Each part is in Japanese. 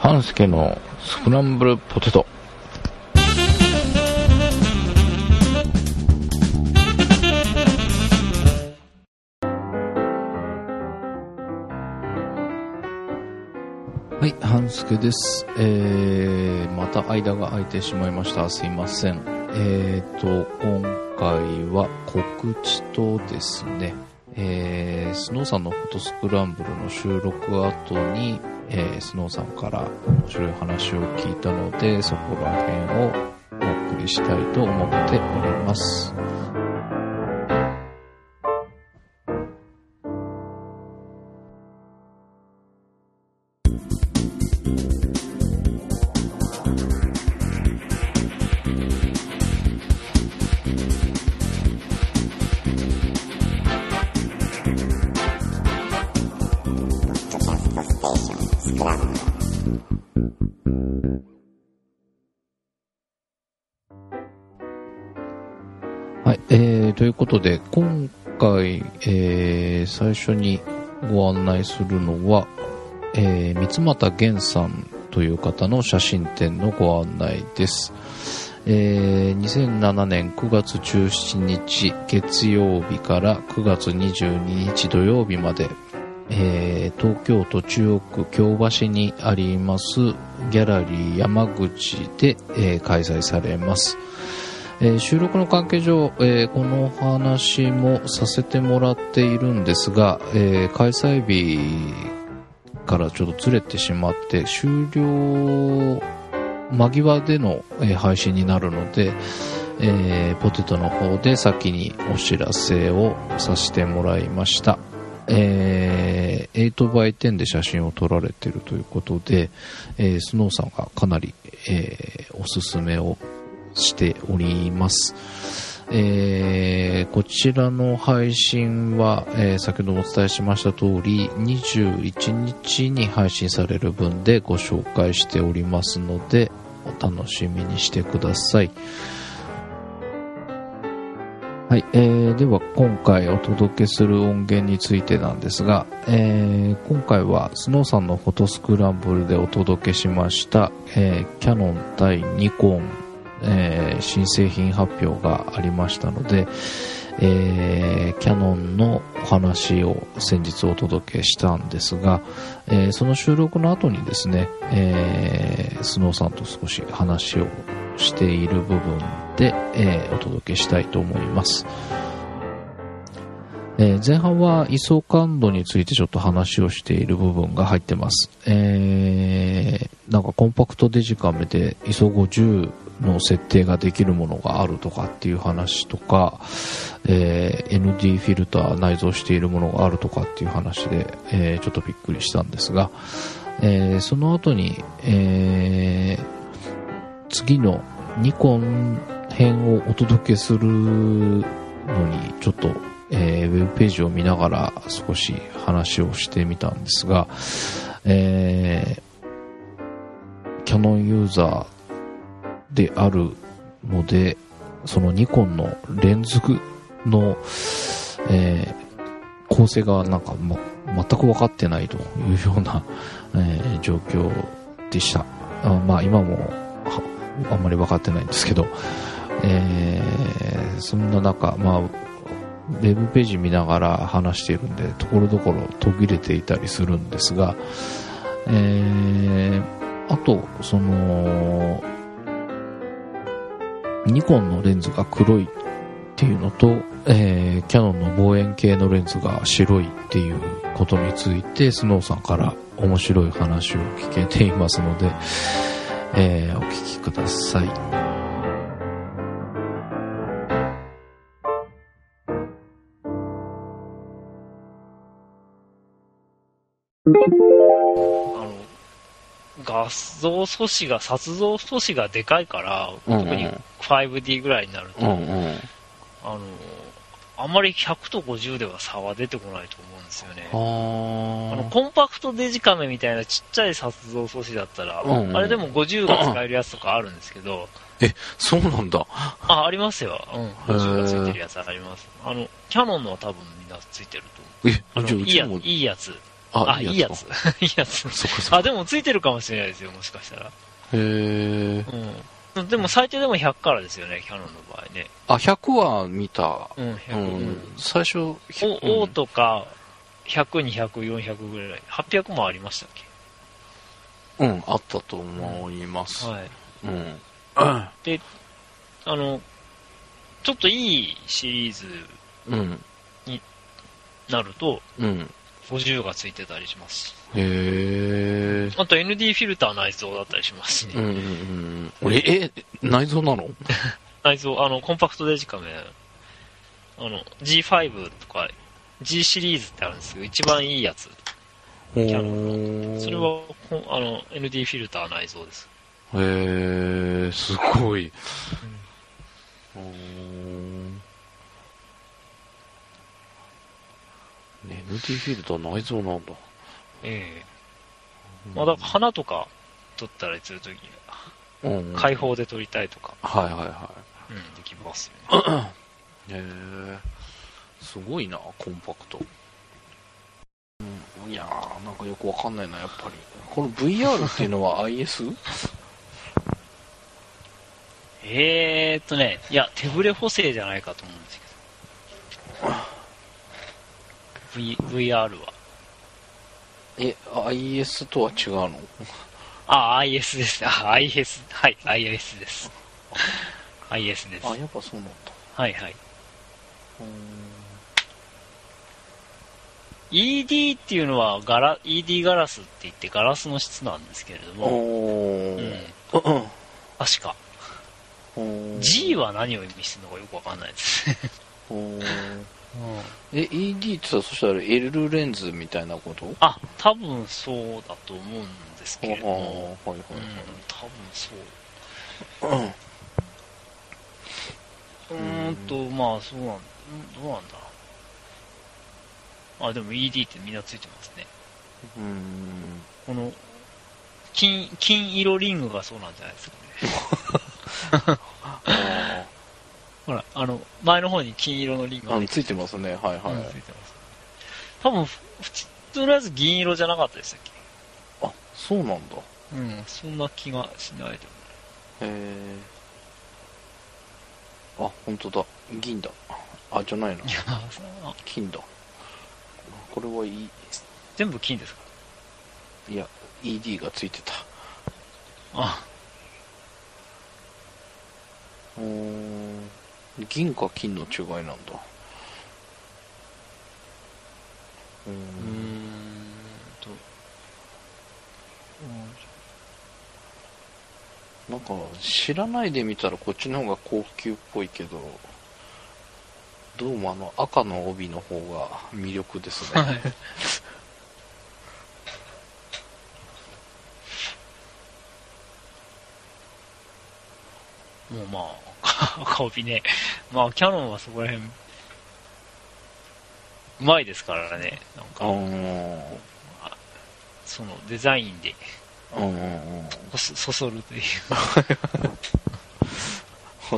半助のスクランブルポテト。はい、半助です。また間が空いてしまいました。すいません。今回は告知とですね、スノーさんのフォトスクランブルの収録後に、スノーさんから面白い話を聞いたので、そこら辺をお送りしたいと思っております。はい、ということで今回、最初にご案内するのは、三俣玄さんという方の写真展のご案内です。2007年9月17日月曜日から9月22日土曜日まで、東京都中央区京橋にありますギャラリー山口で、開催されます。収録の関係上、このお話もさせてもらっているんですが、開催日からちょっとずれてしまって終了間際での、配信になるので、ポテトの方で先にお知らせをさせてもらいました。8×10 で写真を撮られているということで、スノーさんがかなり、おすすめをしております。こちらの配信は、先ほどもお伝えしました通り21日に配信される分でご紹介しておりますのでお楽しみにしてください。はい、では今回お届けする音源についてなんですが、今回はスノーさんのフォトスクランブルでお届けしました、キヤノン対ニコン、新製品発表がありましたので、キヤノンのお話を先日お届けしたんですが、その収録の後にですね、スノーさんと少し話をしている部分で、お届けしたいと思います。前半は位相感度についてちょっと話をしている部分が入ってます。なんかコンパクトデジカメで位相50の設定ができるものがあるとかっていう話とか、ND フィルター内蔵しているものがあるとかっていう話で、ちょっとびっくりしたんですが、その後に、次のニコン編をお届けするのにちょっと、ウェブページを見ながら少し話をしてみたんですが、キヤノンユーザーであるのでそのニコンのレンズの、構成がなんか、全く分かってないというような、状況でした。今もあんまり分かってないんですけど、そんな中、ウェブページ見ながら話しているんでところどころ途切れていたりするんですが、あとそのニコンのレンズが黒いっていうのと、キヤノンの望遠系のレンズが白いっていうことについてスノーさんから面白い話を聞けていますので、お聞きください。画像素子が撮像素子がでかいから、特に 5D ぐらいになると、あんまり100と50では差は出てこないと思うんですよね。コンパクトデジカメみたいなちっちゃい撮像素子だったら、あれでも50が使えるやつとかあるんですけど。そうなんだ。ありますよ。50がついてるやつあります。キヤノンのは多分みんなついてると思う。いいやつ。いいやつ。いいやつ。あ、でもついてるかもしれないですよ、もしかしたら。へえ。うん。でも最低でも100からですよね、キャノンの場合ね。あ、100は見た。うん、100。うん、最初、O とか、100、200、400ぐらい。800もありましたっけ？うん、あったと思います。うん、はい。うん。で、ちょっといいシリーズになると、うん、50がついてたりします。へー。あと ND フィルター内蔵だったりしますね。うんうんうん、内蔵なの？内蔵、コンパクトデジカメ、G5 とか G シリーズってあるんですけど、一番いいやつ。キャノンの。それは、ND フィルター内蔵です。へー、すごい。うん、ND フィルター内蔵なんだ。ええー。まあ、だから花とか撮ったりするときに、開放で撮りたいとか。はいはいはい。うん、できますよね。すごいな、コンパクト。いやー、なんかよくわかんないな、やっぱり。この VR っていうのは IS？ いや、手ぶれ補正じゃないかと思うんですけど。VR は。IS とは違うの？IS です。IS。はい、IS です。IS です。あ、やっぱそうなんだ。はいはい。ED っていうのはED ガラスって言ってガラスの質なんですけれども、うん、確か G は何を意味してるのかよくわかんないですね。ED って言ったらそしたら L レンズみたいなこと？あ、多分そうだと思うんですけれども、はいはいはい、多分そう。まあそうなんだ。どうなんだろう。でも ED ってみんなついてますね。この金色リングがそうなんじゃないですかね。ほら、前の方に金色のリングがついてますね。はいはい。ついてます。多分とりあえず銀色じゃなかったでしたっけ？あ、そうなんだ。うん、そんな気がしないでもない。あ、本当だ。銀だ。あ、じゃないな。金だ。これはいい。全部金ですか？いや、ED がついてた。銀か金の違いなんだ。なんか知らないで見たらこっちの方が高級っぽいけど。どうも赤の帯の方が魅力ですね。はい、もうまあ赤帯ね、まあキャノンはそこら辺うまいですからね。なんかそのデザインでそそるという。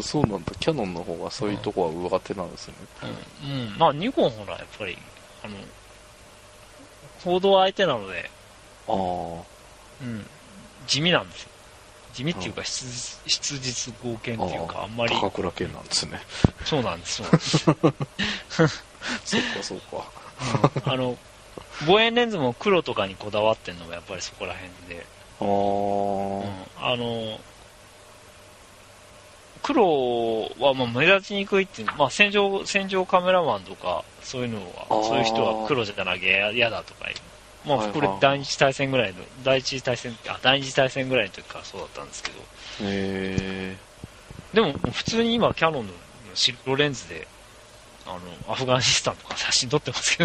そうなんだ。キャノンの方がそういうとこは上手なんですね。まあニコンほらやっぱり報道相手なので、地味なんですよ。地味っていうか質実剛健っていうかあんまり高倉健なんですね。そうなんです。そうかそうか。望遠レンズも黒とかにこだわってんのもやっぱりそこら辺で。黒はまあ目立ちにくいっていう、まあ、戦場カメラマンとかそういうのはそういう人は黒じゃなきゃ嫌だとかいう、まあ、これ第二次大戦ぐらいの第二次大戦ぐらいの時からそうだったんですけど、でも普通に今キャノンの白レンズでアフガニスタンとか写真撮ってますけ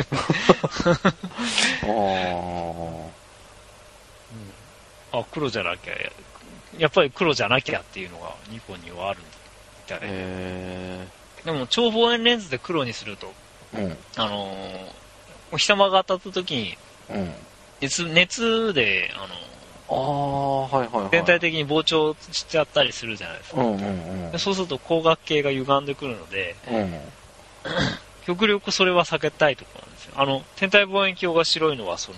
ど黒じゃなきゃやっぱり黒じゃなきゃっていうのがニコンにはあるみたいで、でも超望遠レンズで黒にすると、お日様が当たった時に、熱で全体的に膨張しちゃったりするじゃないですか。そうすると光学系が歪んでくるので、極力それは避けたいところなんですよ。天体望遠鏡が白いのはその、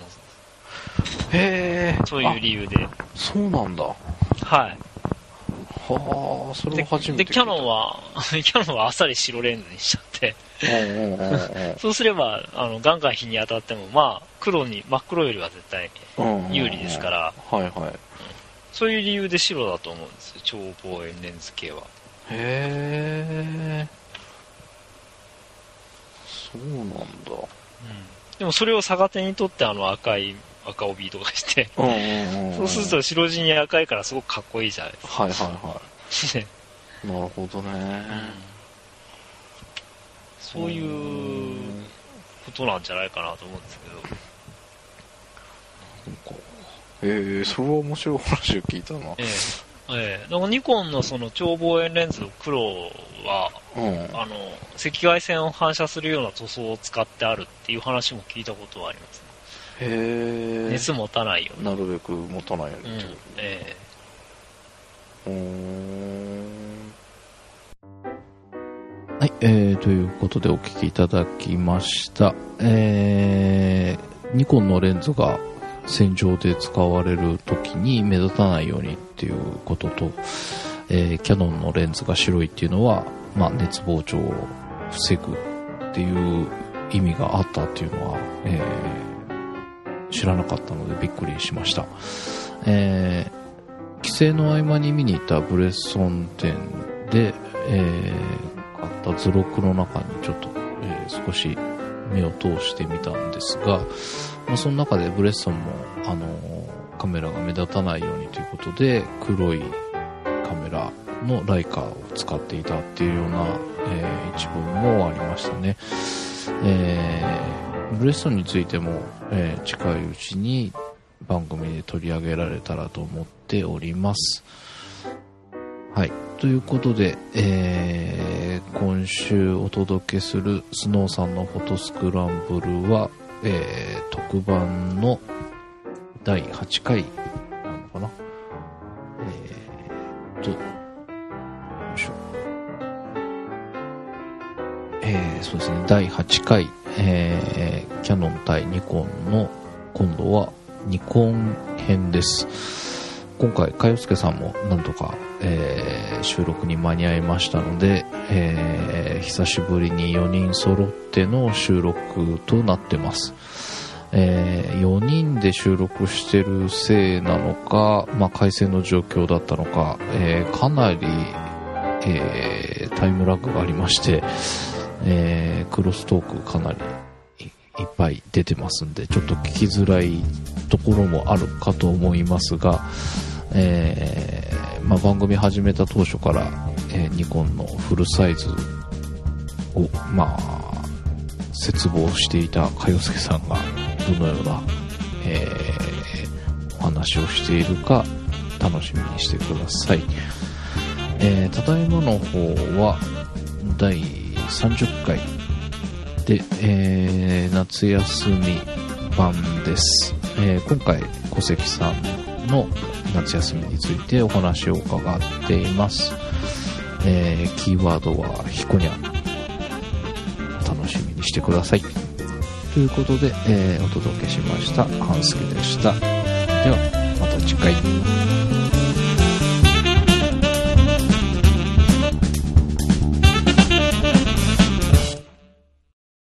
そういう理由で。そうなんだ。はい。はあ、それを初めて。で、キャノンはあっさり白レンズにしちゃって。そうすれば、ガンガン日に当たっても、まあ、真っ黒よりは絶対有利ですから。はいはい。そういう理由で白だと思うんですよ、超望遠レンズ系は。へー。そうなんだ、うん、でもそれを逆手にとって赤帯とかして、そうすると白地に赤いからすごくかっこいいじゃないですか。はいはいはい。なるほどね、うん、そういうことなんじゃないかなと思うんですけど。それは面白い話を聞いたな。ニコンのその超望遠レンズの黒は、赤外線を反射するような塗装を使ってあるっていう話も聞いたことはありますね。へえ。熱持たないように。なるべく持たないように。うん。はい、ということでお聞きいただきました。ニコンのレンズが戦場で使われるときに目立たないようにっていうことと、キヤノンのレンズが白いっていうのは、まあ、熱膨張を防ぐっていう意味があったっていうのは、知らなかったのでびっくりしました。帰省の合間に見に行ったブレソン店で、買った図録の中にちょっと、少し目を通してみたんですが、まあ、その中でブレッソンも、カメラが目立たないようにということで黒いカメラのライカを使っていたっていうような、一文もありましたね。ブレッソンについても、近いうちに番組で取り上げられたらと思っております。はい、ということで、今週お届けするスノーさんのフォトスクランブルは、特番の第8回なのかな。よいしょ。そうですね、第8回、キヤノン対ニコンの今度はニコン編です。今回、かよすけさんもなんとか、収録に間に合いましたので、久しぶりに4人揃っての収録となってます。4人で収録してるせいなのか、まあ、回線の状況だったのか、かなり、タイムラグがありまして、クロストークかなりいっぱい出てますんで、ちょっと聞きづらいところもあるかと思いますが、まあ、番組始めた当初から、ニコンのフルサイズを、まあ、切望していたかよすけさんがどのような、お話をしているか楽しみにしてください。ただいまの方は第30回で、夏休み版です。今回小関さんの夏休みについてお話を伺っています。キーワードはひこにゃ。楽しみにしてくださいということで、お届けしました。半助でした。ではまた次回。